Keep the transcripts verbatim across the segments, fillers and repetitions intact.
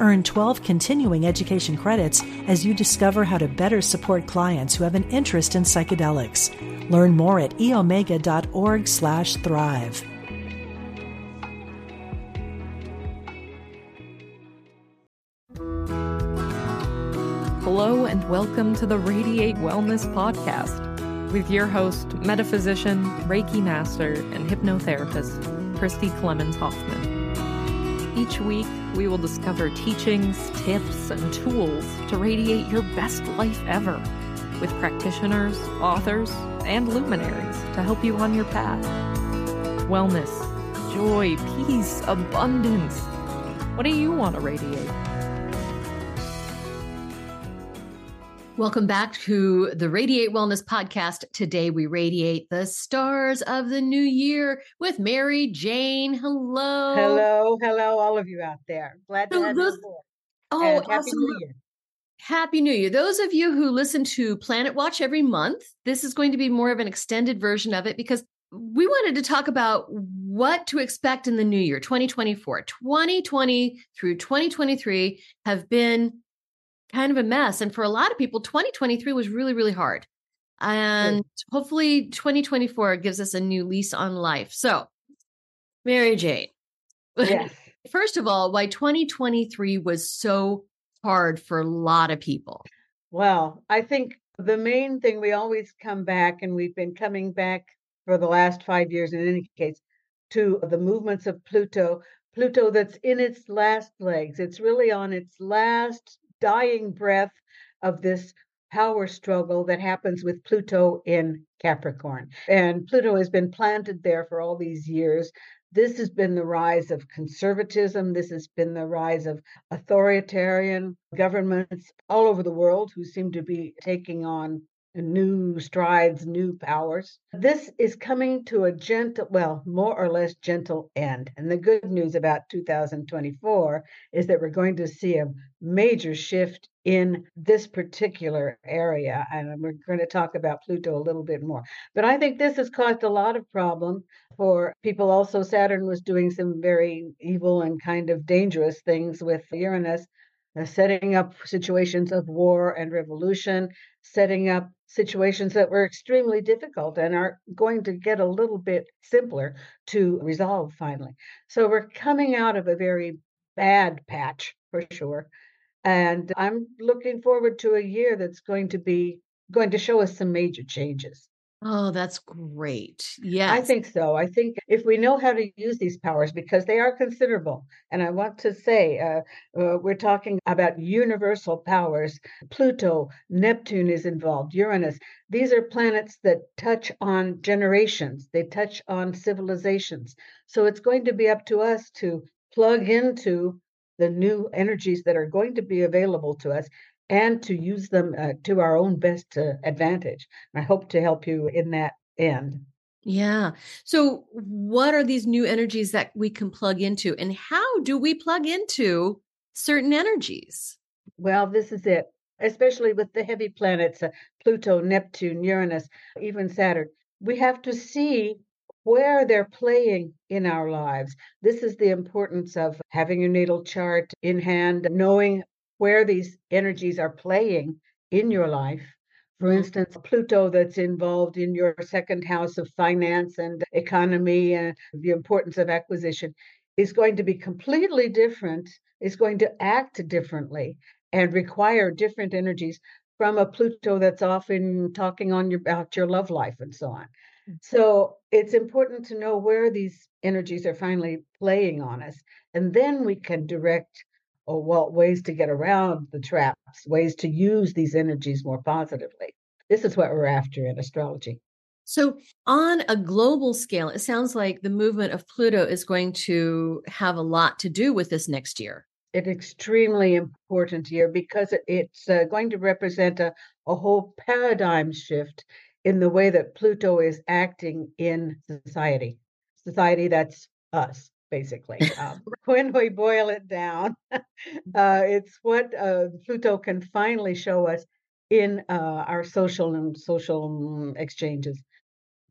Earn twelve continuing education credits as you discover how to better support clients who have an interest in psychedelics. Learn more at eomega.org slash thrive. Hello and welcome to the Radiate Wellness Podcast with your host, metaphysician, Reiki master, and hypnotherapist, Christi Clemons Hoffman. Each week, we will discover teachings, tips, and tools to radiate your best life ever with practitioners, authors, and luminaries to help you on your path. Wellness, joy, peace, abundance. What do you want to radiate? Welcome back to the Radiate Wellness Podcast. Today, we radiate the stars of the new year with Mary Jane. Hello. Hello. Hello, all of you out there. Glad to have you here. Oh, and happy absolutely. New year. Happy New Year. Those of you who listen to Planet Watch every month, this is going to be more of an extended version of it because we wanted to talk about what to expect in the new year, twenty twenty-four. twenty twenty through twenty twenty-three have been kind of a mess. And for a lot of people, twenty twenty-three was really, really hard. And hopefully twenty twenty-four gives us a new lease on life. So Mary Jane, yes. First of all, why twenty twenty-three was so hard for a lot of people. Well, I think the main thing we always come back, and we've been coming back for the last five years, in any case, to the movements of Pluto, Pluto that's in its last legs. It's really on its last dying breath of this power struggle that happens with Pluto in Capricorn. And Pluto has been planted there for all these years. This has been the rise of conservatism. This has been the rise of authoritarian governments all over the world who seem to be taking on new strides, new powers. This is coming to a gentle, well, more or less gentle end. And the good news about two thousand twenty-four is that we're going to see a major shift in this particular area. And we're going to talk about Pluto a little bit more. But I think this has caused a lot of problem for people. Also, Saturn was doing some very evil and kind of dangerous things with Uranus, setting up situations of war and revolution, setting up situations that were extremely difficult and are going to get a little bit simpler to resolve finally. So we're coming out of a very bad patch for sure. And I'm looking forward to a year that's going to be going to show us some major changes. Oh, that's great. Yeah, I think so. I think if we know how to use these powers, because they are considerable. And I want to say, uh, uh, we're talking about universal powers. Pluto, Neptune is involved, Uranus. These are planets that touch on generations. They touch on civilizations. So it's going to be up to us to plug into the new energies that are going to be available to us, and to use them uh, to our own best uh, advantage. And I hope to help you in that end. Yeah. So what are these new energies that we can plug into, and how do we plug into certain energies? Well, this is it, especially with the heavy planets, uh, Pluto, Neptune, Uranus, even Saturn. We have to see where they're playing in our lives. This is the importance of having your natal chart in hand, knowing where these energies are playing in your life. For instance, Pluto that's involved in your second house of finance and economy and the importance of acquisition is going to be completely different, is going to act differently and require different energies from a Pluto that's often talking on your, about your love life and so on. So it's important to know where these energies are finally playing on us. And then we can direct or what ways to get around the traps, ways to use these energies more positively. This is what we're after in astrology. So on a global scale, it sounds like the movement of Pluto is going to have a lot to do with this next year. an extremely important year because it's uh, going to represent a, a whole paradigm shift in the way that Pluto is acting in society. Society, that's us, basically. Um, when we boil it down, uh, it's what uh, Pluto can finally show us in uh, our social and social exchanges.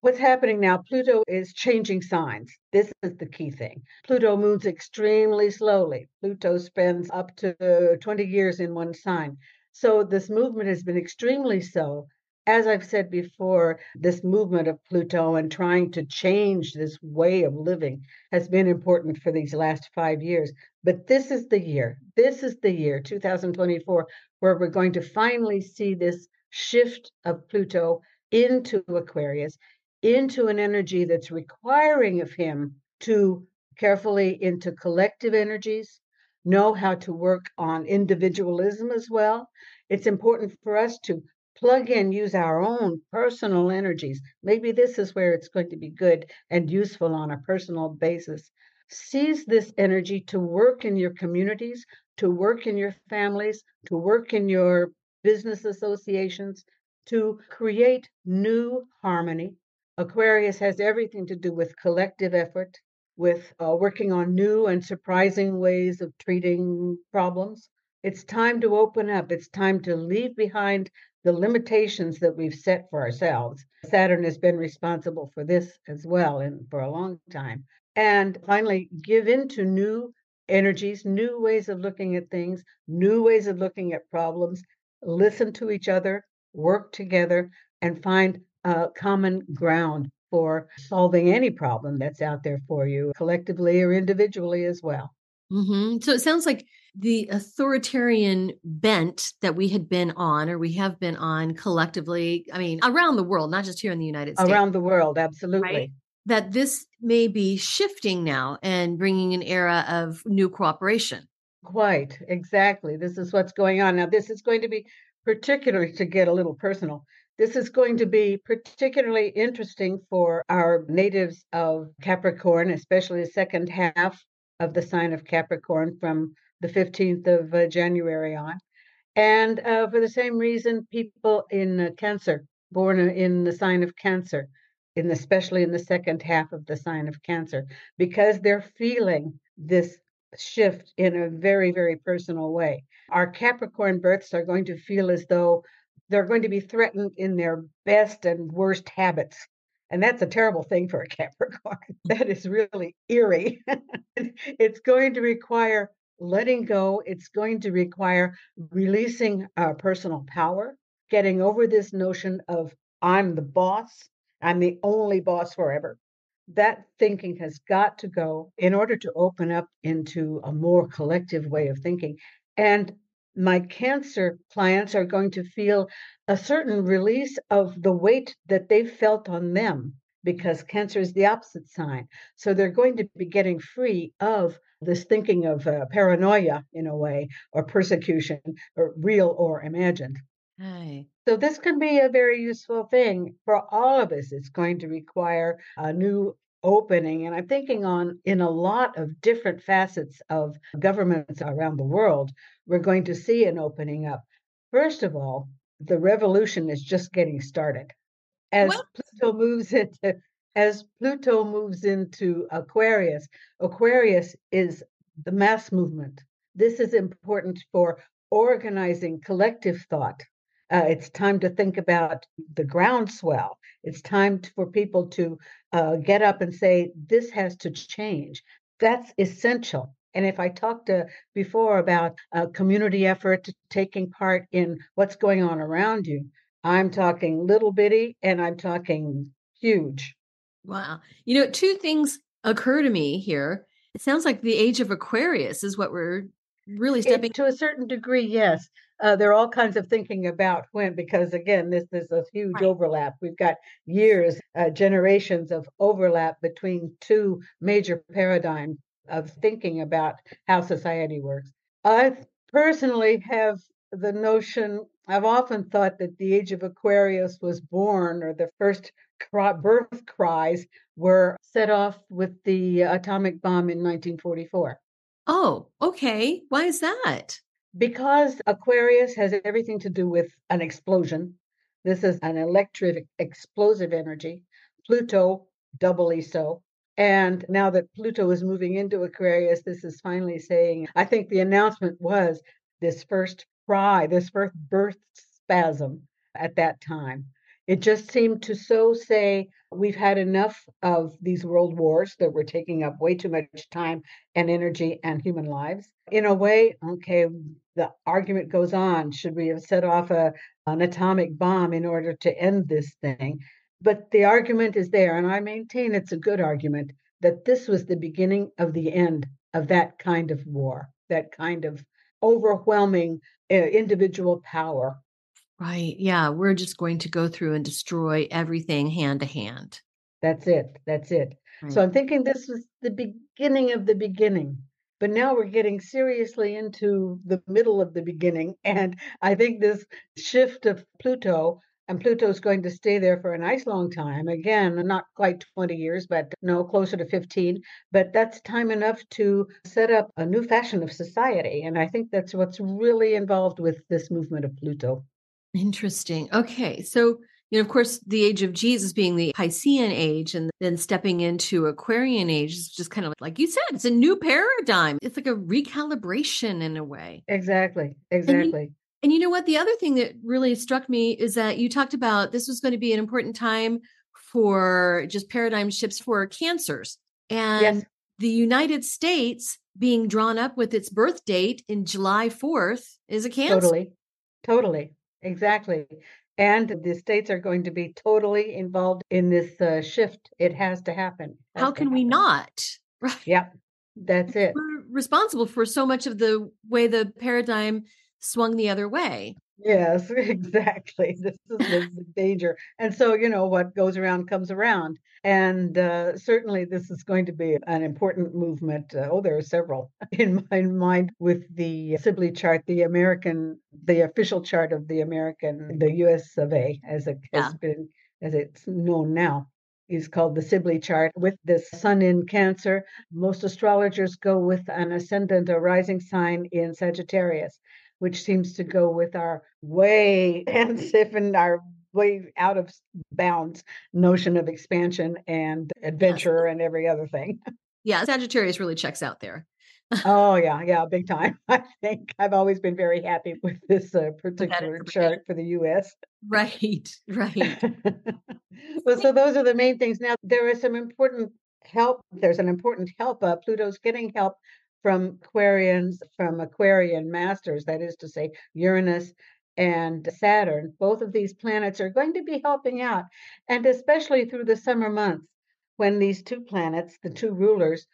What's happening now, Pluto is changing signs. This is the key thing. Pluto moves extremely slowly. Pluto spends up to twenty years in one sign. So this movement has been extremely slow. As I've said before, this movement of Pluto and trying to change this way of living has been important for these last five years. But this is the year, this is the year, two thousand twenty-four, where we're going to finally see this shift of Pluto into Aquarius, into an energy that's requiring of him to carefully into collective energies, know how to work on individualism as well. It's important for us to plug in, use our own personal energies. Maybe this is where it's going to be good and useful on a personal basis. Seize this energy to work in your communities, to work in your families, to work in your business associations, to create new harmony. Aquarius has everything to do with collective effort, with uh, working on new and surprising ways of treating problems. It's time to open up. It's time to leave behind the limitations that we've set for ourselves. Saturn has been responsible for this as well, and for a long time. And finally, give into new energies, new ways of looking at things, new ways of looking at problems. Listen to each other, work together, and find Uh, common ground for solving any problem that's out there for you, collectively or individually as well. Mm-hmm. So it sounds like the authoritarian bent that we had been on, or we have been on collectively, I mean, around the world, not just here in the United States. Around the world, absolutely. Right? That this may be shifting now and bringing an era of new cooperation. Quite, exactly. This is what's going on. Now, this is going to be particularly, to get a little personal, this is going to be particularly interesting for our natives of Capricorn, especially the second half of the sign of Capricorn from the fifteenth of uh, January on. And uh, for the same reason, people in uh, Cancer, born in the sign of Cancer, in the, especially in the second half of the sign of Cancer, because they're feeling this shift in a very, very personal way. Our Capricorn births are going to feel as though they're going to be threatened in their best and worst habits. And that's a terrible thing for a Capricorn. That is really eerie. It's going to require letting go. It's going to require releasing our personal power, getting over this notion of I'm the boss. I'm the only boss forever. That thinking has got to go in order to open up into a more collective way of thinking. And my Cancer clients are going to feel a certain release of the weight that they felt on them, because Cancer is the opposite sign. So they're going to be getting free of this thinking of uh, paranoia in a way, or persecution, or real or imagined. Hi. So this can be a very useful thing for all of us. It's going to require a new opening. And I'm thinking on in a lot of different facets of governments around the world, we're going to see an opening up. First of all, the revolution is just getting started. As what? Pluto moves into as Pluto moves into Aquarius, Aquarius is the mass movement. This is important for organizing collective thought. Uh, it's time to think about the groundswell. It's time for people to uh, get up and say, this has to change. That's essential. And if I talked uh, before about uh, community effort, taking part in what's going on around you, I'm talking little bitty and I'm talking huge. Wow. You know, two things occur to me here. It sounds like the age of Aquarius is what we're really stepping it, to a certain degree. Yes. Uh, there are all kinds of thinking about when, because again, this, this is a huge right. overlap. We've got years, uh, generations of overlap between two major paradigms of thinking about how society works. I personally have the notion, I've often thought that the age of Aquarius was born, or the first cry, birth cries were set off with the atomic bomb in nineteen forty-four. Oh, okay. Why is that? Because Aquarius has everything to do with an explosion. This is an electric explosive energy. Pluto, doubly so. And now that Pluto is moving into Aquarius, this is finally saying, I think the announcement was this first cry, this first birth spasm at that time. It just seemed to so say, we've had enough of these world wars that were taking up way too much time and energy and human lives. In a way, okay, the argument goes on. Should we have set off a, an atomic bomb in order to end this thing? But the argument is there, and I maintain it's a good argument, that this was the beginning of the end of that kind of war, that kind of overwhelming uh, individual power. Right. Yeah. We're just going to go through and destroy everything hand to hand. That's it. That's it. Right. So I'm thinking this was the beginning of the beginning, but now we're getting seriously into the middle of the beginning. And I think this shift of Pluto, and Pluto's going to stay there for a nice long time. Again, not quite twenty years, but no, closer to fifteen. But that's time enough to set up a new fashion of society. And I think that's what's really involved with this movement of Pluto. Interesting. Okay. So, you know, of course, the age of Jesus being the Piscean age and then stepping into Aquarian age is just kind of like you said, it's a new paradigm. It's like a recalibration in a way. Exactly. Exactly. And you, and you know what? The other thing that really struck me is that you talked about this was going to be an important time for just paradigm shifts for cancers. And yes. The United States being drawn up with its birth date in July fourth is a cancer. Totally. Totally. Exactly. And the states are going to be totally involved in this uh, shift. It has to happen. Has How can happen. we not? Right. Yep. That's it. We're responsible for so much of the way the paradigm swung the other way. Yes, exactly. This is the danger. And so, you know, what goes around comes around. And uh, certainly this is going to be an important movement. Uh, oh, there are several in my mind with the Sibley chart, the American, the official chart of the American, the U S of A, as it has yeah. been, as it's known now, is called the Sibley chart with this sun in Cancer. Most astrologers go with an ascendant or rising sign in Sagittarius, which seems to go with our way and and our way out of bounds notion of expansion and adventure yeah. and every other thing. Yeah, Sagittarius really checks out there. Oh, yeah, yeah, big time. I think I've always been very happy with this uh, particular chart for the U S. Right, right. Well, so those are the main things. Now, there is some important help. There's an important help. Uh, Pluto's getting help from Aquarians, from Aquarian masters, that is to say, Uranus and Saturn. Both of these planets are going to be helping out, and especially through the summer months when these two planets, the two rulers,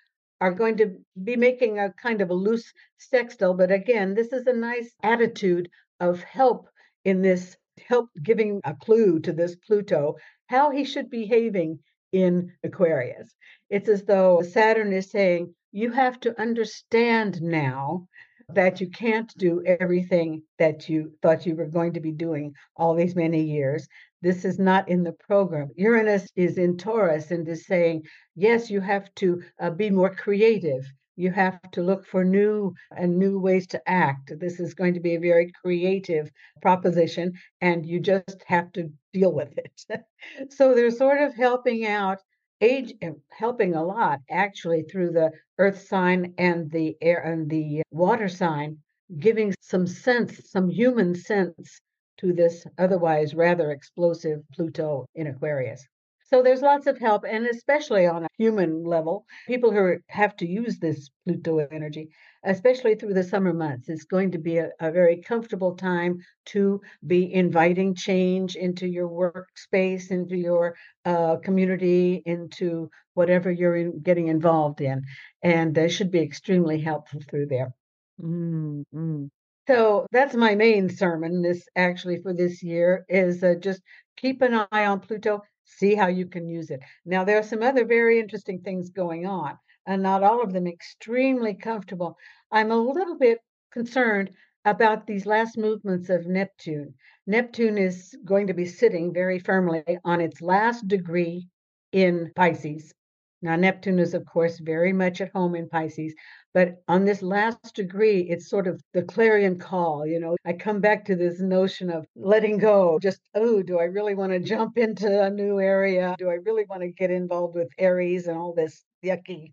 are going to be making a kind of a loose sextile. But again, this is a nice attitude of help in this, help giving a clue to this Pluto, how he should be behaving in Aquarius. It's as though Saturn is saying, you have to understand now that you can't do everything that you thought you were going to be doing all these many years. This is not in the program. Uranus is in Taurus and is saying, yes, you have to uh, be more creative. You have to look for new and new ways to act. This is going to be a very creative proposition, and you just have to deal with it. So they're sort of helping out. Age helping a lot, actually, through the earth sign and the air and the water sign, giving some sense, some human sense to this otherwise rather explosive Pluto in Aquarius. So there's lots of help, and especially on a human level, people who have to use this Pluto energy, especially through the summer months, it's going to be a, a very comfortable time to be inviting change into your workspace, into your uh, community, into whatever you're in, getting involved in. And they should be extremely helpful through there. Mm-hmm. So that's my main sermon this actually for this year is uh, just keep an eye on Pluto, see how you can use it. Now, there are some other very interesting things going on, and not all of them extremely comfortable. I'm a little bit concerned about these last movements of Neptune. Neptune is going to be sitting very firmly on its last degree in Pisces Now, Neptune is, of course, very much at home in Pisces, but on this last degree, it's sort of the clarion call. You know, I come back to this notion of letting go. Just, oh, do I really want to jump into a new area? Do I really want to get involved with Aries and all this yucky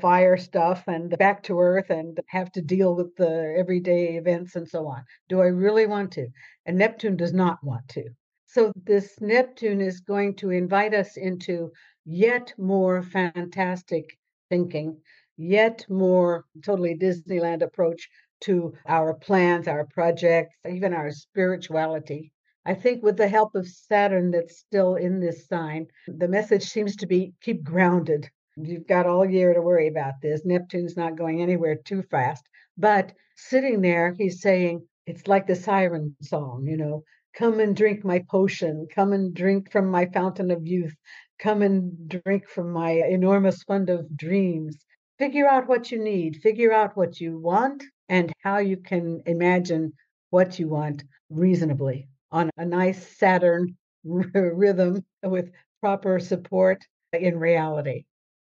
fire stuff and back to earth and have to deal with the everyday events and so on? Do I really want to? And Neptune does not want to. So this Neptune is going to invite us into yet more fantastic thinking, yet more totally Disneyland approach to our plans, our projects, even our spirituality. I think with the help of Saturn that's still in this sign, the message seems to be keep grounded. You've got all year to worry about this. Neptune's not going anywhere too fast. But sitting there, he's saying, it's like the siren song, you know, come and drink my potion, come and drink from my fountain of youth, come and drink from my enormous fund of dreams. Figure out what you need, figure out what you want, and how you can imagine what you want reasonably on a nice Saturn r- rhythm with proper support in reality.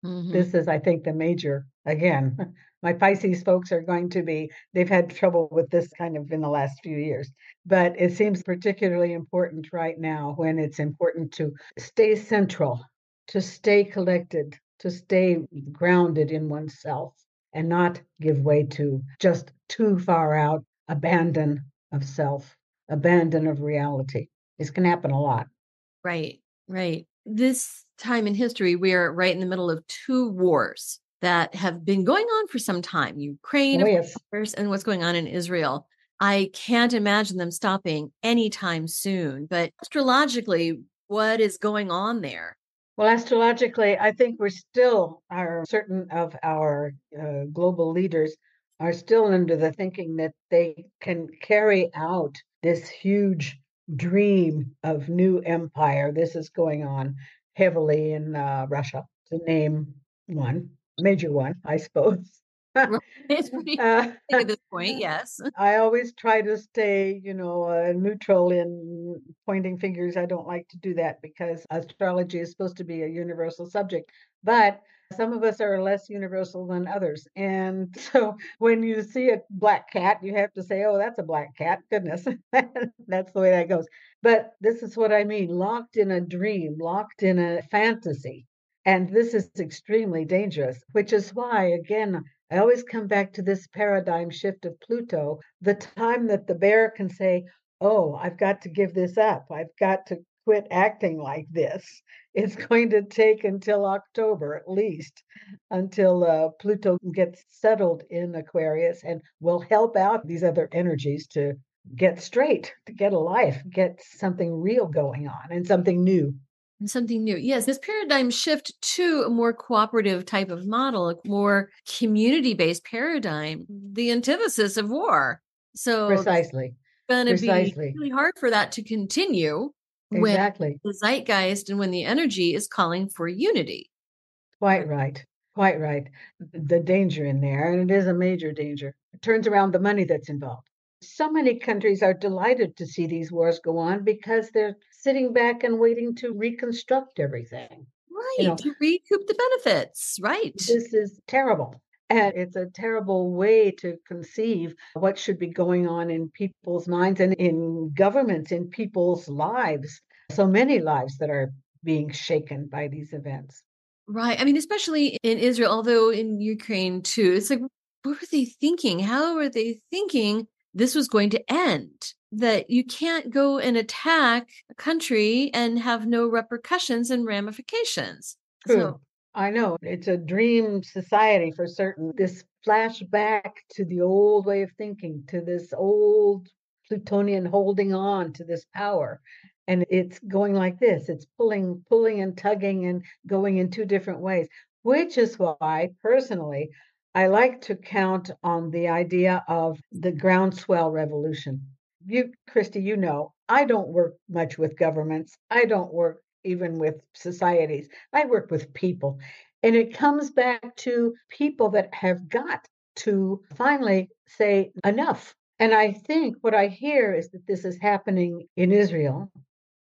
Mm-hmm. This is, I think, the major, again, my Pisces folks are going to be, they've had trouble with this kind of in the last few years, but it seems particularly important right now when it's important to stay central, to stay collected, to stay grounded in oneself and not give way to just too far out abandon of self, abandon of reality. This can happen a lot. Right, right. This time in history, we are right in the middle of two wars that have been going on for some time, Ukraine, oh, yes. of course, and what's going on in Israel. I can't imagine them stopping anytime soon, but astrologically, what is going on there? Well, astrologically, I think we're still, are certain of our uh, global leaders are still under the thinking that they can carry out this huge dream of new empire. This is going on heavily in uh, Russia, to name one, major one, I suppose. Right. uh, at this point, yes. I always try to stay, you know, uh, neutral in pointing fingers. I don't like to do that because astrology is supposed to be a universal subject, but some of us are less universal than others. And so when you see a black cat, you have to say, oh, that's a black cat. Goodness. That's the way that goes. But this is what I mean. Locked in a dream, locked in a fantasy. And this is extremely dangerous, which is why, again, I always come back to this paradigm shift of Pluto, the time that the bear can say, oh, I've got to give this up. I've got to quit acting like this. It's going to take until October, at least, until uh, Pluto gets settled in Aquarius and will help out these other energies to get straight, to get a life, get something real going on and something new. And something new. Yes, this paradigm shift to a more cooperative type of model, a more community-based paradigm, the antithesis of war. So precisely, it's going to be really hard for that to continue. When exactly. The zeitgeist and when the energy is calling for unity. Quite right. Quite right. The danger in there, and it is a major danger, it turns around the money that's involved. So many countries are delighted to see these wars go on because they're sitting back and waiting to reconstruct everything. Right. You know, to recoup the benefits. Right. This is terrible. And it's a terrible way to conceive what should be going on in people's minds and in governments, in people's lives. So many lives that are being shaken by these events. Right. I mean, especially in Israel, although in Ukraine too, it's like, what were they thinking? How were they thinking this was going to end? That you can't go and attack a country and have no repercussions and ramifications. True. So, I know it's a dream society for certain. This flashback to the old way of thinking, to this old Plutonian holding on to this power. And it's going like this. It's pulling, pulling and tugging and going in two different ways, which is why personally, I like to count on the idea of the groundswell revolution. You, Christy, you know, I don't work much with governments. I don't work even with societies. I work with people. And it comes back to people that have got to finally say enough. And I think what I hear is that this is happening in Israel.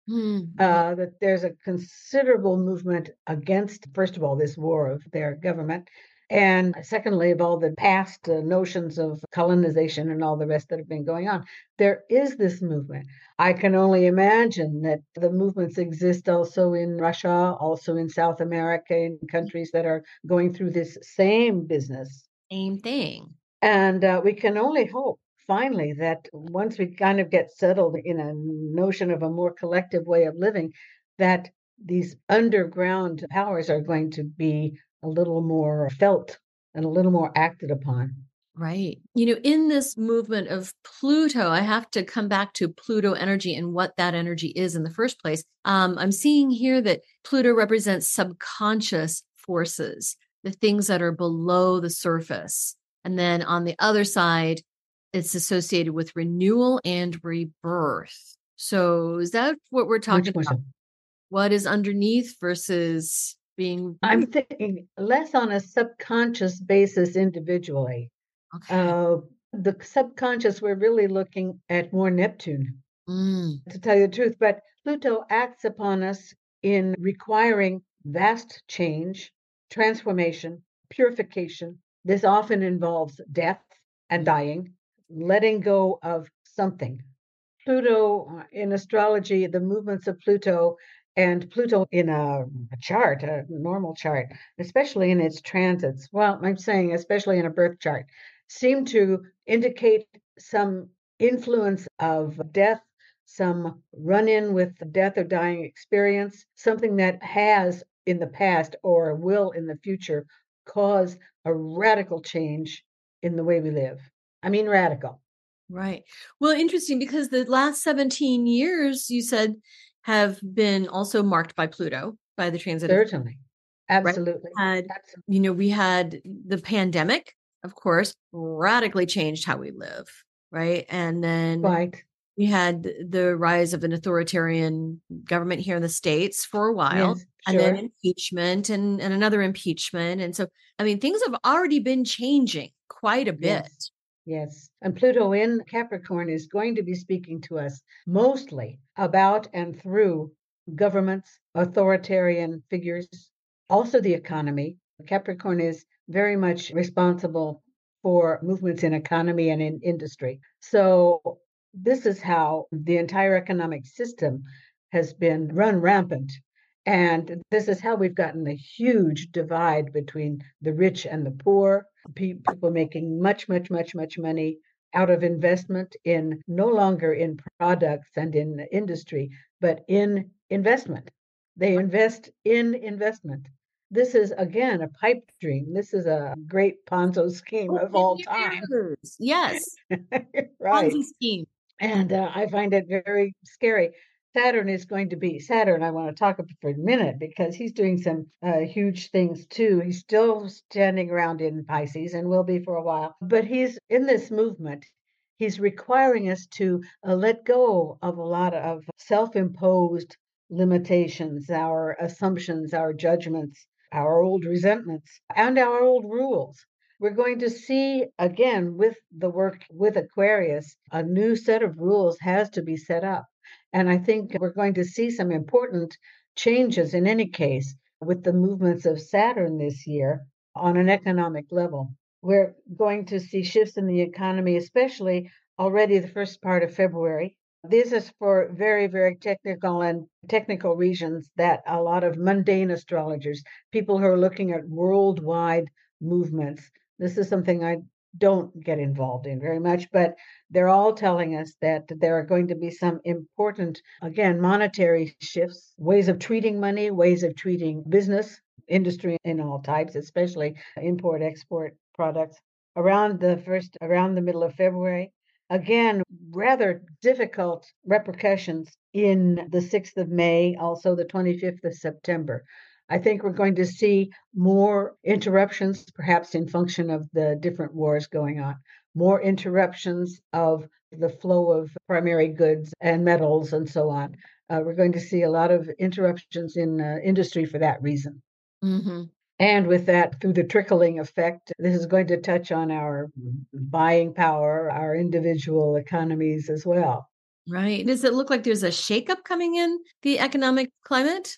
Mm-hmm. Uh, that there's a considerable movement against, first of all, this war of their government, and secondly, of all the past uh, notions of colonization and all the rest that have been going on. There is this movement. I can only imagine that the movements exist also in Russia, also in South America, in countries that are going through this same business. Same thing. And uh, we can only hope, finally, that once we kind of get settled in a notion of a more collective way of living, that these underground powers are going to be a little more felt and a little more acted upon. Right. You know, in this movement of Pluto, I have to come back to Pluto energy and what that energy is in the first place. Um, I'm seeing here that Pluto represents subconscious forces, the things that are below the surface. And then on the other side, it's associated with renewal and rebirth. So is that what we're talking about? What is underneath versus... Being... I'm thinking less on a subconscious basis individually. Okay. Uh, the subconscious, we're really looking at more Neptune, mm. to tell you the truth. But Pluto acts upon us in requiring vast change, transformation, purification. This often involves death and dying, letting go of something. Pluto, in astrology, the movements of Pluto... And Pluto in a chart, a normal chart, especially in its transits, well, I'm saying especially in a birth chart, seem to indicate some influence of death, some run-in with death or dying experience, something that has in the past or will in the future cause a radical change in the way we live. I mean, radical. Right. Well, interesting, because the last seventeen years, you said, have been also marked by Pluto, by the transit. Certainly. Absolutely. Right? Had, Absolutely. You know, we had the pandemic, of course, radically changed how we live, right? And then right. we had the rise of an authoritarian government here in the States for a while, yes, and sure. then impeachment and, and another impeachment. And so, I mean, things have already been changing quite a bit. Yes. Yes. And Pluto in Capricorn is going to be speaking to us mostly about and through governments, authoritarian figures, also the economy. Capricorn is very much responsible for movements in economy and in industry. So this is how the entire economic system has been run rampant. And this is how we've gotten the huge divide between the rich and the poor, people making much, much, much, much money out of investment in no longer in products and in industry, but in investment. They invest in investment. This is, again, a pipe dream. This is a great Ponzo scheme oh, of all time. Yes. Right. Ponzi scheme. And uh, I find it very scary. Saturn is going to be, Saturn, I want to talk about for a minute because he's doing some uh, huge things too. He's still standing around in Pisces and will be for a while, but he's in this movement. He's requiring us to uh, let go of a lot of self-imposed limitations, our assumptions, our judgments, our old resentments, and our old rules. We're going to see, again, with the work with Aquarius, a new set of rules has to be set up. And I think we're going to see some important changes in any case with the movements of Saturn this year on an economic level. We're going to see shifts in the economy, especially already the first part of February. This is for very, very technical and technical reasons that a lot of mundane astrologers, people who are looking at worldwide movements, this is something I don't get involved in very much, but they're all telling us that there are going to be some important, again, monetary shifts, ways of treating money, ways of treating business, industry in all types, especially import-export products around the first, around the middle of February. Again, rather difficult repercussions in the sixth of May, also the twenty-fifth of September. I think we're going to see more interruptions, perhaps in function of the different wars going on, more interruptions of the flow of primary goods and metals and so on. Uh, we're going to see a lot of interruptions in uh, industry for that reason. Mm-hmm. And with that, through the trickling effect, this is going to touch on our buying power, our individual economies as well. Right. Does it look like there's a shakeup coming in the economic climate?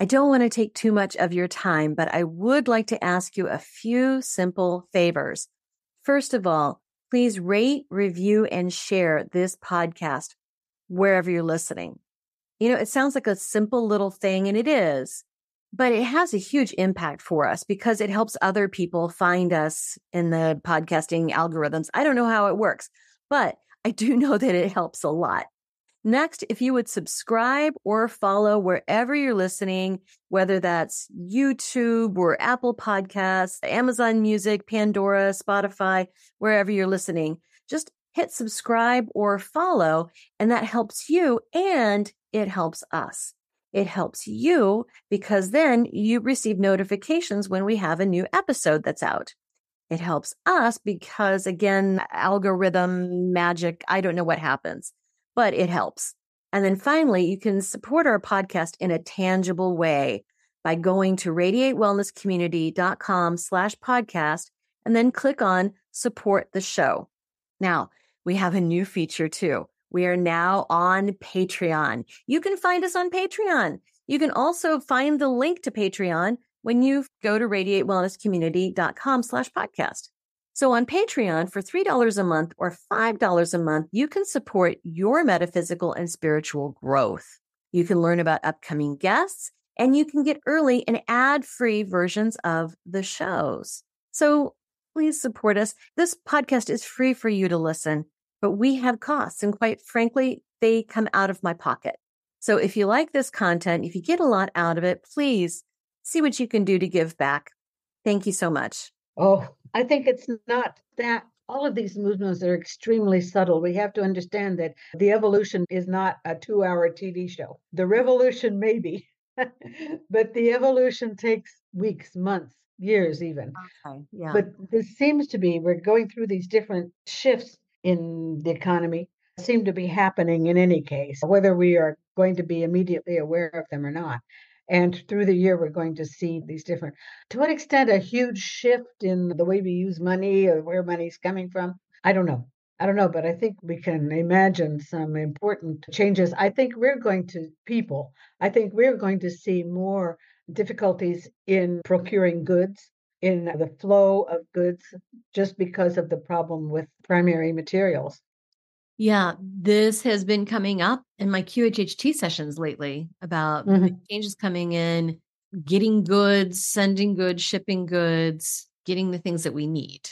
I don't want to take too much of your time, but I would like to ask you a few simple favors. First of all, please rate, review, and share this podcast wherever you're listening. You know, it sounds like a simple little thing, and it is, but it has a huge impact for us because it helps other people find us in the podcasting algorithms. I don't know how it works, but I do know that it helps a lot. Next, if you would subscribe or follow wherever you're listening, whether that's YouTube or Apple Podcasts, Amazon Music, Pandora, Spotify, wherever you're listening, just hit subscribe or follow, and that helps you and it helps us. It helps you because then you receive notifications when we have a new episode that's out. It helps us because, again, algorithm magic, I don't know what happens, but it helps. And then finally, you can support our podcast in a tangible way by going to Radiate Wellness Community dot com slash podcast and then click on support the show. Now, we have a new feature too. We are now on Patreon. You can find us on Patreon. You can also find the link to Patreon when you go to Radiate Wellness Community dot com slash podcast. So on Patreon, for three dollars a month or five dollars a month, you can support your metaphysical and spiritual growth. You can learn about upcoming guests, and you can get early and ad-free versions of the shows. So please support us. This podcast is free for you to listen, but we have costs, and quite frankly, they come out of my pocket. So if you like this content, if you get a lot out of it, please see what you can do to give back. Thank you so much. Oh, I think it's not that all of these movements are extremely subtle. We have to understand that the evolution is not a two-hour T V show. The revolution maybe, but the evolution takes weeks, months, years even. Okay, yeah. But this seems to be, we're going through these different shifts in the economy, seem to be happening in any case, whether we are going to be immediately aware of them or not. And through the year, we're going to see these different, to what extent a huge shift in the way we use money or where money's coming from. I don't know. I don't know, but I think we can imagine some important changes. I think we're going to people. I think we're going to see more difficulties in procuring goods, in the flow of goods, just because of the problem with primary materials. Yeah, this has been coming up in my Q H H T sessions lately about mm-hmm. changes coming in, getting goods, sending goods, shipping goods, getting the things that we need.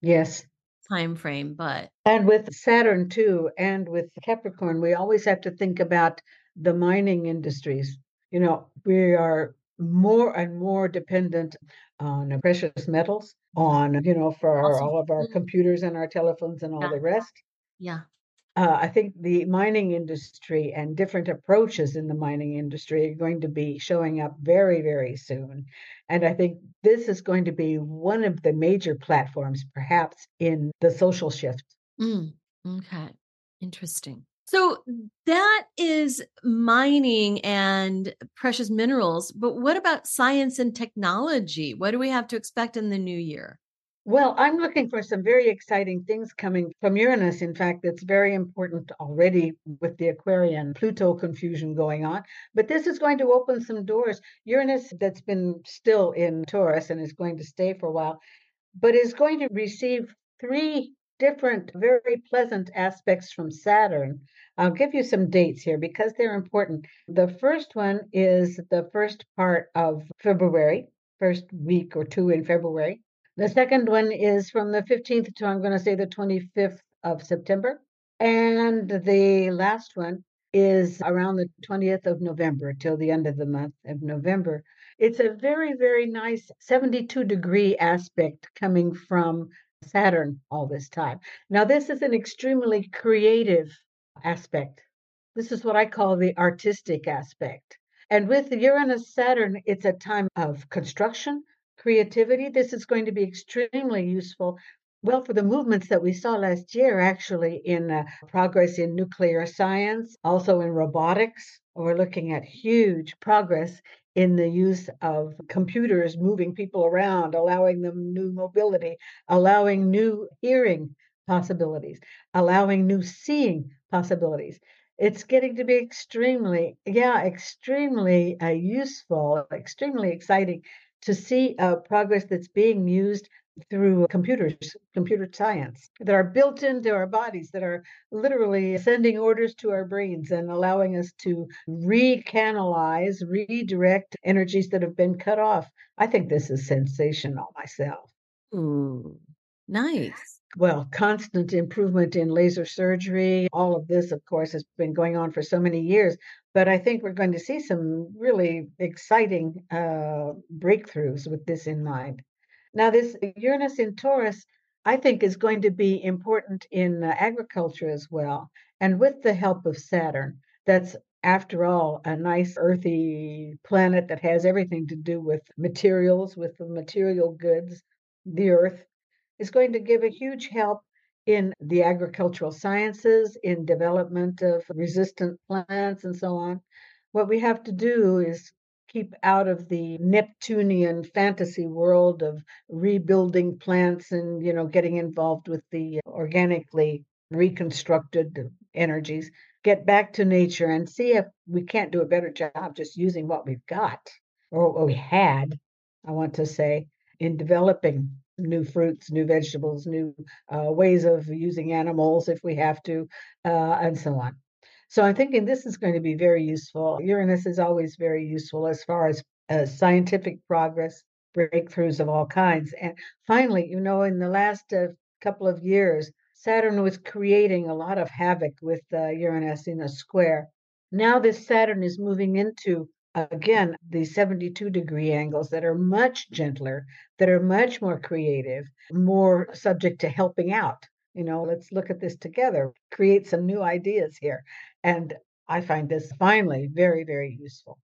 Yes. Time frame, but. And with Saturn too, and with Capricorn, we always have to think about the mining industries. You know, we are more and more dependent on precious metals, on, you know, for our, all of our computers and our telephones and all yeah. the rest. Yeah. Uh, I think the mining industry and different approaches in the mining industry are going to be showing up very, very soon. And I think this is going to be one of the major platforms, perhaps, in the social shift. Mm, okay. Interesting. So that is mining and precious minerals. But what about science and technology? What do we have to expect in the new year? Well, I'm looking for some very exciting things coming from Uranus. In fact, it's very important already with the Aquarian Pluto confusion going on. But this is going to open some doors. Uranus, that's been still in Taurus and is going to stay for a while, but is going to receive three different, very pleasant aspects from Saturn. I'll give you some dates here because they're important. The first one is the first part of February, first week or two in February. The second one is from the fifteenth to, I'm going to say, the twenty-fifth of September. And the last one is around the twentieth of November till the end of the month of November. It's a very, very nice seventy-two degree aspect coming from Saturn all this time. Now, this is an extremely creative aspect. This is what I call the artistic aspect. And with Uranus Saturn, it's a time of construction, creativity. This is going to be extremely useful. Well, for the movements that we saw last year, actually, in uh, progress in nuclear science, also in robotics, we're looking at huge progress in the use of computers, moving people around, allowing them new mobility, allowing new hearing possibilities, allowing new seeing possibilities. It's getting to be extremely, yeah, extremely uh, useful, extremely exciting to see uh, progress that's being used through computers, computer science, that are built into our bodies, that are literally sending orders to our brains and allowing us to recanalize, redirect energies that have been cut off. I think this is sensational myself. Ooh, nice. Well, constant improvement in laser surgery. All of this, of course, has been going on for so many years. But I think we're going to see some really exciting uh, breakthroughs with this in mind. Now, this Uranus in Taurus, I think, is going to be important in uh, agriculture as well. And with the help of Saturn, that's, after all, a nice earthy planet that has everything to do with materials, with the material goods, the earth. Is going to give a huge help in the agricultural sciences, in development of resistant plants and so on. What we have to do is keep out of the Neptunian fantasy world of rebuilding plants and, you know, getting involved with the organically reconstructed energies. Get back to nature and see if we can't do a better job just using what we've got, or what we had, I want to say, in developing new fruits, new vegetables, new uh, ways of using animals if we have to, uh, and so on. So I'm thinking this is going to be very useful. Uranus is always very useful as far as uh, scientific progress, breakthroughs of all kinds. And finally, you know, in the last uh, couple of years, Saturn was creating a lot of havoc with uh, Uranus in a square. Now this Saturn is moving into again, the seventy-two degree angles that are much gentler, that are much more creative, more subject to helping out. You know, let's look at this together, create some new ideas here. And I find this finally very, very useful.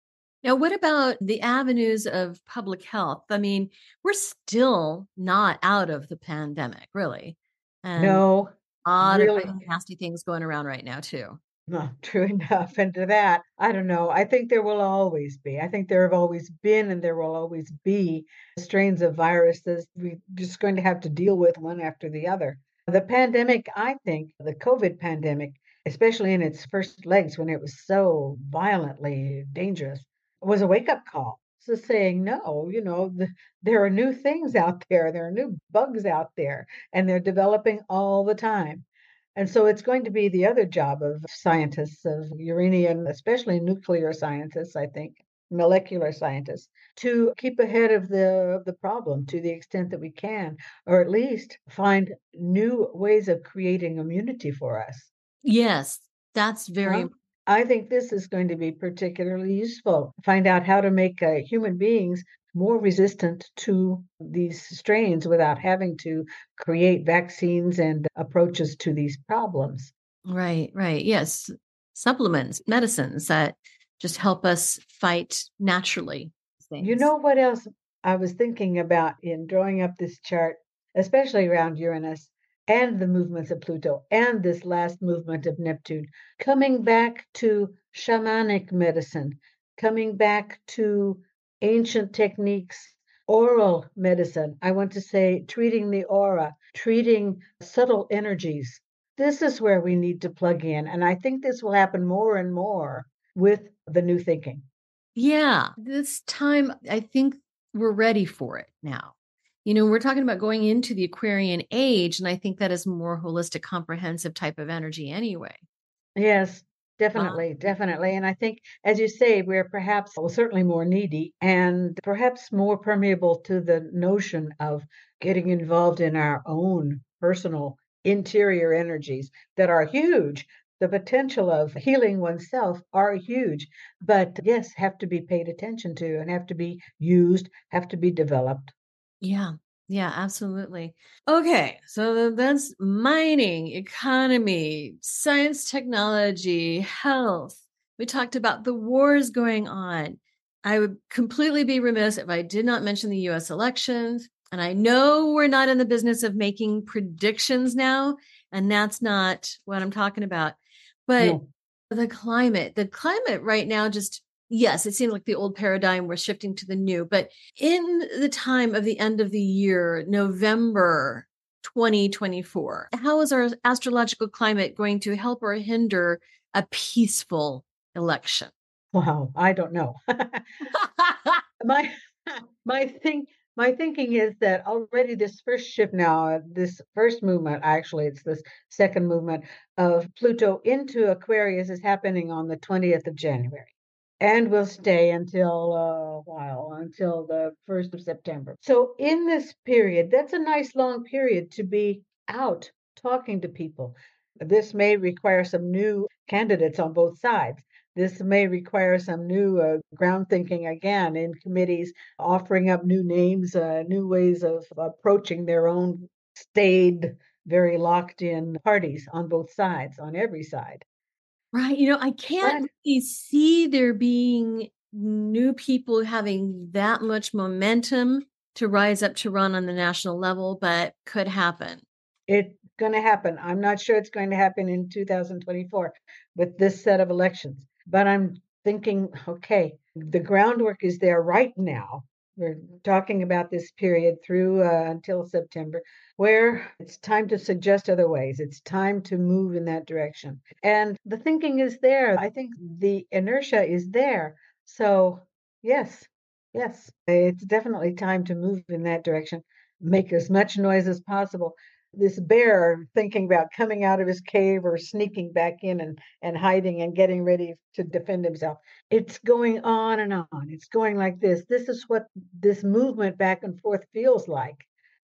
Now, what about the avenues of public health? I mean, we're still not out of the pandemic, really. And no. A lot really. of nasty things going around right now, too. Not true enough. And to that, I don't know. I think there will always be. I think there have always been and there will always be strains of viruses we're just going to have to deal with one after the other. The pandemic, I think, the COVID pandemic, especially in its first legs when it was so violently dangerous, was a wake-up call. So saying, no, you know, the, there are new things out there. There are new bugs out there, and they're developing all the time. And so it's going to be the other job of scientists, of Uranian, especially nuclear scientists, I think, molecular scientists, to keep ahead of the, of the problem to the extent that we can, or at least find new ways of creating immunity for us. Yes, that's very important. I think this is going to be particularly useful. Find out how to make uh, human beings more resistant to these strains without having to create vaccines and approaches to these problems. Right, right. Yes. Supplements, medicines that just help us fight naturally. Things. You know what else I was thinking about in drawing up this chart, especially around Uranus and the movements of Pluto and this last movement of Neptune, coming back to shamanic medicine, coming back to ancient techniques, oral medicine. I want to say treating the aura, treating subtle energies. This is where we need to plug in. And I think this will happen more and more with the new thinking. Yeah, this time, I think we're ready for it now. You know, we're talking about going into the Aquarian age, and I think that is more holistic, comprehensive type of energy anyway. Yes. Definitely, um, definitely. And I think, as you say, we're perhaps, well, certainly more needy and perhaps more permeable to the notion of getting involved in our own personal interior energies that are huge. The potential of healing oneself are huge, but yes, have to be paid attention to and have to be used, have to be developed. Yeah, Yeah, absolutely. Okay, so that's mining, economy, science, technology, health. We talked about the wars going on. I would completely be remiss if I did not mention the U S elections. And I know we're not in the business of making predictions now, and that's not what I'm talking about. But no. the climate, the climate right now just yes, it seems like the old paradigm, we're shifting to the new, but in the time of the end of the year, November twenty twenty-four, how is our astrological climate going to help or hinder a peaceful election? Wow, I don't know. my my thing, my thinking is that already this first shift now, this first movement, actually it's this second movement of Pluto into Aquarius is happening on the twentieth of January. And will stay until a while, until the first of September. So in this period, that's a nice long period to be out talking to people. This may require some new candidates on both sides. This may require some new uh, ground thinking again in committees, offering up new names, uh, new ways of approaching their own staid, very locked-in parties on both sides, on every side. Right. You know, I can't really see there being new people having that much momentum to rise up to run on the national level, but could happen. It's going to happen. I'm not sure it's going to happen in two thousand twenty-four with this set of elections, but I'm thinking, okay, the groundwork is there right now. We're talking about this period through uh, until September, where it's time to suggest other ways. It's time to move in that direction. And the thinking is there. I think the inertia is there. So yes, yes, it's definitely time to move in that direction. Make as much noise as possible. This bear thinking about coming out of his cave or sneaking back in and, and hiding and getting ready to defend himself. It's going on and on. It's going like this. This is what this movement back and forth feels like.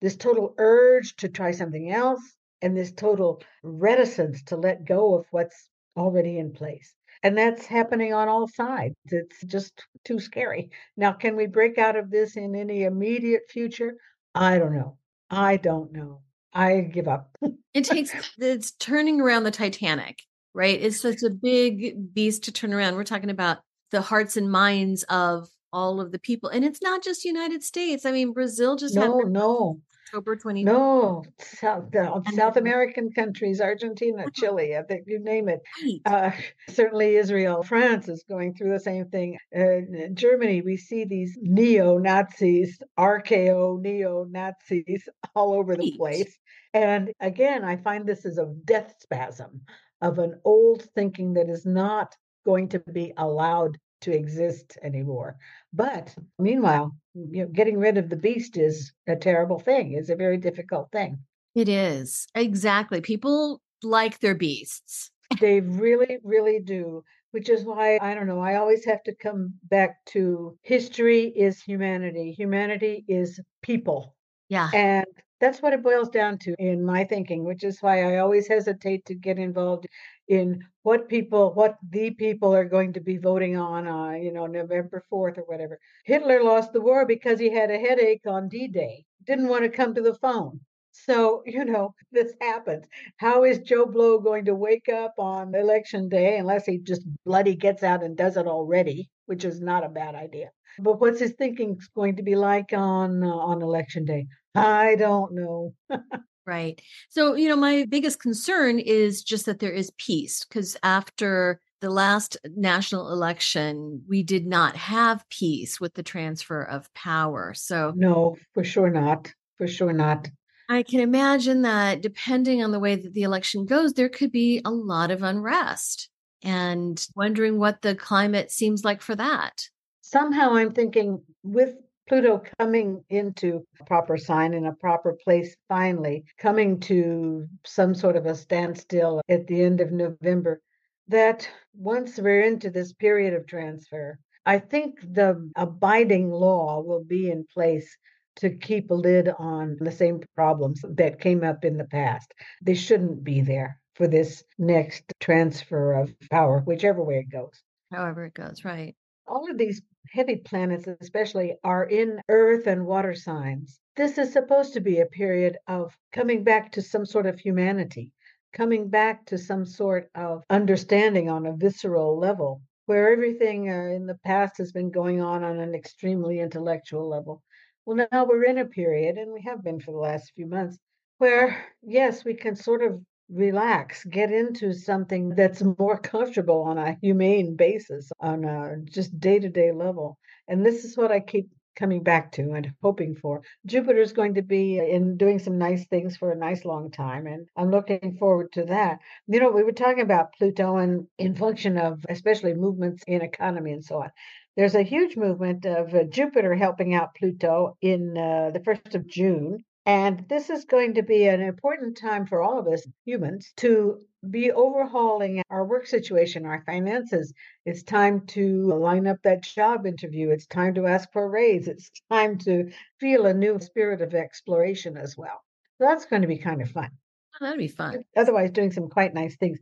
This total urge to try something else and this total reticence to let go of what's already in place. And that's happening on all sides. It's just too scary. Now, can we break out of this in any immediate future? I don't know. I don't know. I give up. It takes, it's turning around the Titanic, right? It's such a big beast to turn around. We're talking about the hearts and minds of all of the people. And it's not just United States. I mean, Brazil just no, had no. October twentieth. No, South, uh, South American countries, Argentina, Chile, I think you name it. Right. Uh, certainly Israel, France is going through the same thing. Uh, Germany, we see these neo-Nazis, R K O neo-Nazis all over the right. place. And again, I find this is a death spasm of an old thinking that is not going to be allowed to exist anymore. But meanwhile, you know, getting rid of the beast is a terrible thing. It's a very difficult thing. It is. Exactly. People like their beasts. They really, really do, which is why, I don't know, I always have to come back to history is humanity. Humanity is people. Yeah. And that's what it boils down to in my thinking, which is why I always hesitate to get involved in what people, what the people are going to be voting on, uh, you know, November fourth or whatever. Hitler lost the war because he had a headache on D-Day, didn't want to come to the phone. So, you know, this happens. How is Joe Blow going to wake up on election day unless he just bloody gets out and does it already, which is not a bad idea. But what's his thinking going to be like on uh, on election day? I don't know. Right. So, you know, my biggest concern is just that there is peace, because after the last national election, we did not have peace with the transfer of power. So no, for sure not. For sure not. I can imagine that depending on the way that the election goes, there could be a lot of unrest, and wondering what the climate seems like for that. Somehow I'm thinking with Pluto coming into a proper sign in a proper place, finally coming to some sort of a standstill at the end of November, that once we're into this period of transfer, I think the abiding law will be in place to keep a lid on the same problems that came up in the past. They shouldn't be there for this next transfer of power, whichever way it goes. However it goes, right. all of these heavy planets especially are in earth and water signs. This is supposed to be a period of coming back to some sort of humanity, coming back to some sort of understanding on a visceral level, where everything uh, in the past has been going on on an extremely intellectual level. Well, now we're in a period, and we have been for the last few months, where, yes, we can sort of relax, get into something that's more comfortable on a humane basis, on a just day-to-day level. And this is what I keep coming back to and hoping for. Jupiter is going to be in doing some nice things for a nice long time, and I'm looking forward to that. You know, we were talking about Pluto and in function of especially movements in economy and so on. There's a huge movement of uh, Jupiter helping out Pluto in uh, the first of June. And this is going to be an important time for all of us humans to be overhauling our work situation, our finances. It's time to line up that job interview. It's time to ask for a raise. It's time to feel a new spirit of exploration as well. So that's going to be kind of fun. That'll be fun. Otherwise, doing some quite nice things.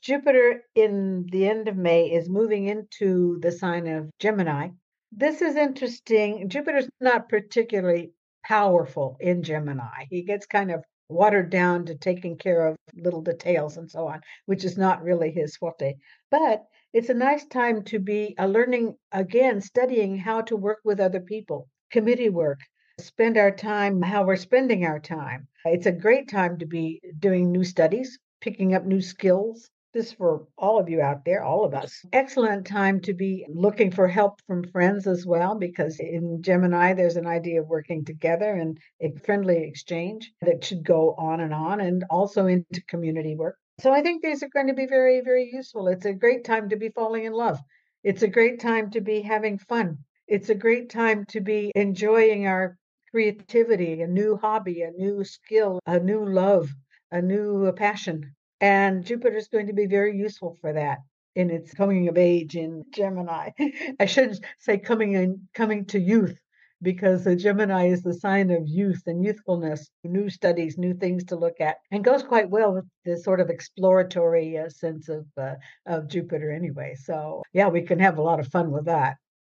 Jupiter in the end of May is moving into the sign of Gemini. This is interesting. Jupiter's not particularly powerful in Gemini. He gets kind of watered down to taking care of little details and so on, which is not really his forte. But it's a nice time to be uh, learning, again, studying how to work with other people, committee work, spend our time, how we're spending our time. It's a great time to be doing new studies, picking up new skills. This is for all of you out there, all of us. Excellent time to be looking for help from friends as well, because in Gemini, there's an idea of working together and a friendly exchange that should go on and on, and also into community work. So I think these are going to be very, very useful. It's a great time to be falling in love. It's a great time to be having fun. It's a great time to be enjoying our creativity, a new hobby, a new skill, a new love, a new passion. And Jupiter is going to be very useful for that in its coming of age in Gemini. I should say coming in, coming to youth, because the Gemini is the sign of youth and youthfulness, new studies, new things to look at, and goes quite well with this sort of exploratory uh, sense of uh, of Jupiter anyway. So, yeah, we can have a lot of fun with that.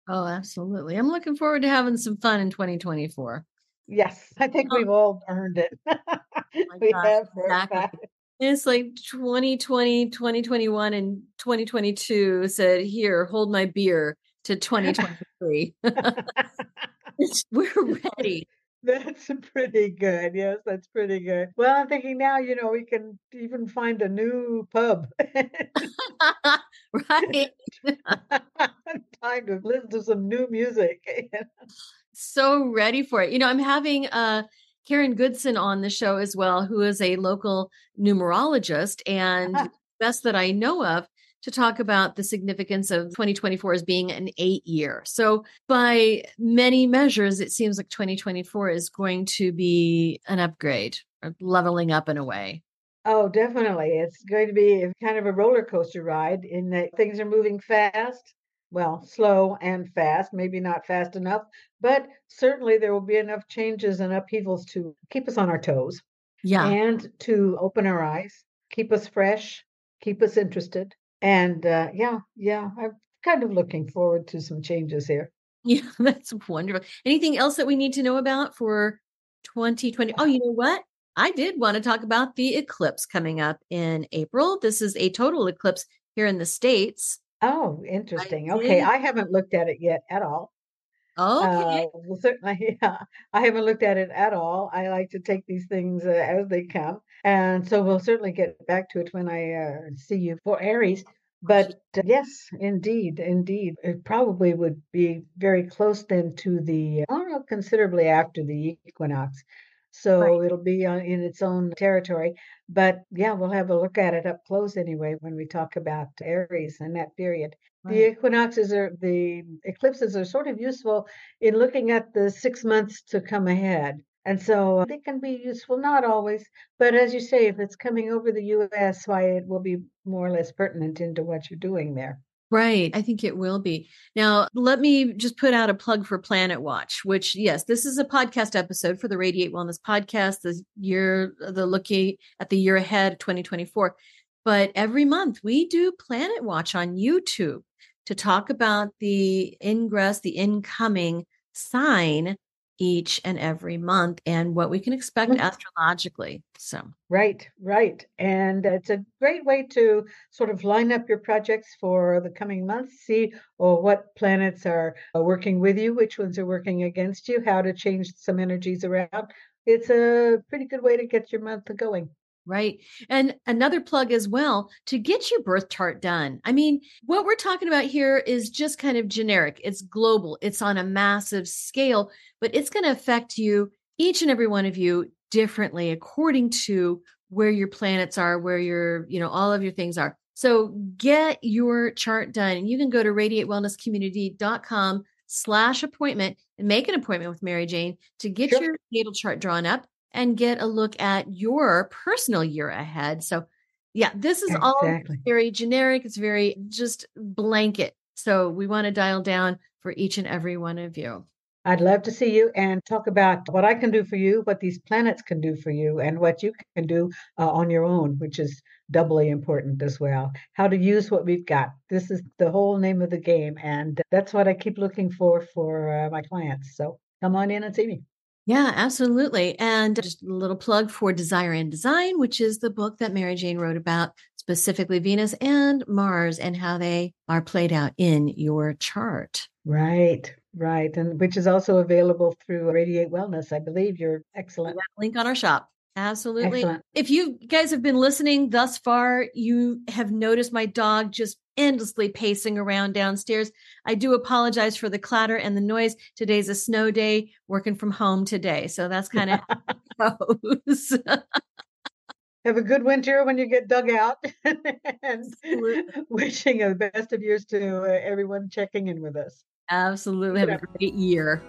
Oh, absolutely. I'm looking forward to having some fun in twenty twenty-four. Yes, I think oh. we've all earned it. Oh we gosh, have exactly. That. It's like twenty twenty, twenty twenty-one, and twenty twenty-two said, here, hold my beer to twenty twenty-three. We're ready. That's pretty good. Yes, that's pretty good. Well, I'm thinking now, you know, we can even find a new pub. Right. Time to listen to some new music. So ready for it. You know, I'm having a Karen Goodson on the show as well, who is a local numerologist and uh-huh. best that I know of, to talk about the significance of twenty twenty-four as being an eight year. So by many measures, it seems like twenty twenty-four is going to be an upgrade or leveling up in a way. Oh, definitely. It's going to be kind of a roller coaster ride in that things are moving fast. Well, slow and fast, maybe not fast enough, but certainly there will be enough changes and upheavals to keep us on our toes. Yeah. And to open our eyes, keep us fresh, keep us interested. And uh, yeah, yeah, I'm kind of looking forward to some changes here. Yeah, that's wonderful. Anything else that we need to know about for twenty twenty? Oh, you know what? I did want to talk about the eclipse coming up in April. This is a total eclipse here in the States. Oh, interesting. I okay. I haven't looked at it yet at all. Okay. Uh, well, certainly, yeah, I haven't looked at it at all. I like to take these things uh, as they come. And so we'll certainly get back to it when I uh, see you for Aries. But uh, yes, indeed, indeed. It probably would be very close then to the, I don't know, considerably after the equinox. So right. It'll be on, in its own territory. But yeah, we'll have a look at it up close anyway when we talk about Aries and that period. Right. The equinoxes are, the eclipses are sort of useful in looking at the six months to come ahead. And so uh, they can be useful, not always. But as you say, if it's coming over the U S, why it will be more or less pertinent into what you're doing there. Right. I think it will be. Now, let me just put out a plug for Planet Watch, which, yes, this is a podcast episode for the Radiate Wellness Podcast, this year, the looking at the year ahead, twenty twenty-four. But every month we do Planet Watch on YouTube. to talk about the ingress, the incoming sign each and every month and what we can expect mm-hmm. astrologically. So, right, right. And it's a great way to sort of line up your projects for the coming months, see or what planets are working with you, which ones are working against you, how to change some energies around. It's a pretty good way to get your month going. Right. And another plug as well to get your birth chart done. I mean, what we're talking about here is just kind of generic. It's global. It's on a massive scale, but it's going to affect you, each and every one of you, differently according to where your planets are, where your, you know, all of your things are. So get your chart done, and you can go to radiate wellness community dot com slash appointment and make an appointment with Mary Jane to get sure. your natal chart drawn up and get a look at your personal year ahead. So yeah, this is exactly. all very generic. It's very just blanket. So we want to dial down for each and every one of you. I'd love to see you and talk about what I can do for you, what these planets can do for you, and what you can do uh, on your own, which is doubly important as well. How to use what we've got. This is the whole name of the game. And that's what I keep looking for for uh, my clients. So come on in and see me. Yeah, absolutely. And just a little plug for Desire and Design, which is the book that Mary Jane wrote about specifically Venus and Mars and how they are played out in your chart. Right, right. And which is also available through Radiate Wellness. I believe you're excellent. Link on our shop. Absolutely. Excellent. If you guys have been listening thus far, you have noticed my dog just endlessly pacing around downstairs. I do apologize for the clatter and the noise. Today's a snow day, working from home today. So that's kind of how it goes. Have a good winter when you get dug out. And absolutely. Wishing the best of years to uh, everyone checking in with us. Absolutely. Have Whatever. a great year.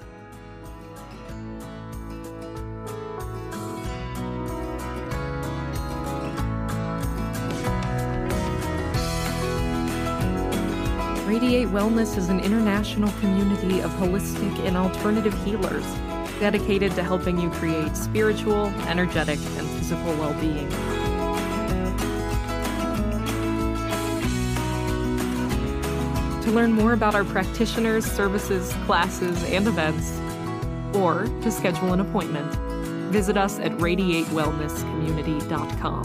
Radiate Wellness is an international community of holistic and alternative healers dedicated to helping you create spiritual, energetic, and physical well-being. To learn more about our practitioners, services, classes, and events, or to schedule an appointment, visit us at radiate wellness community dot com.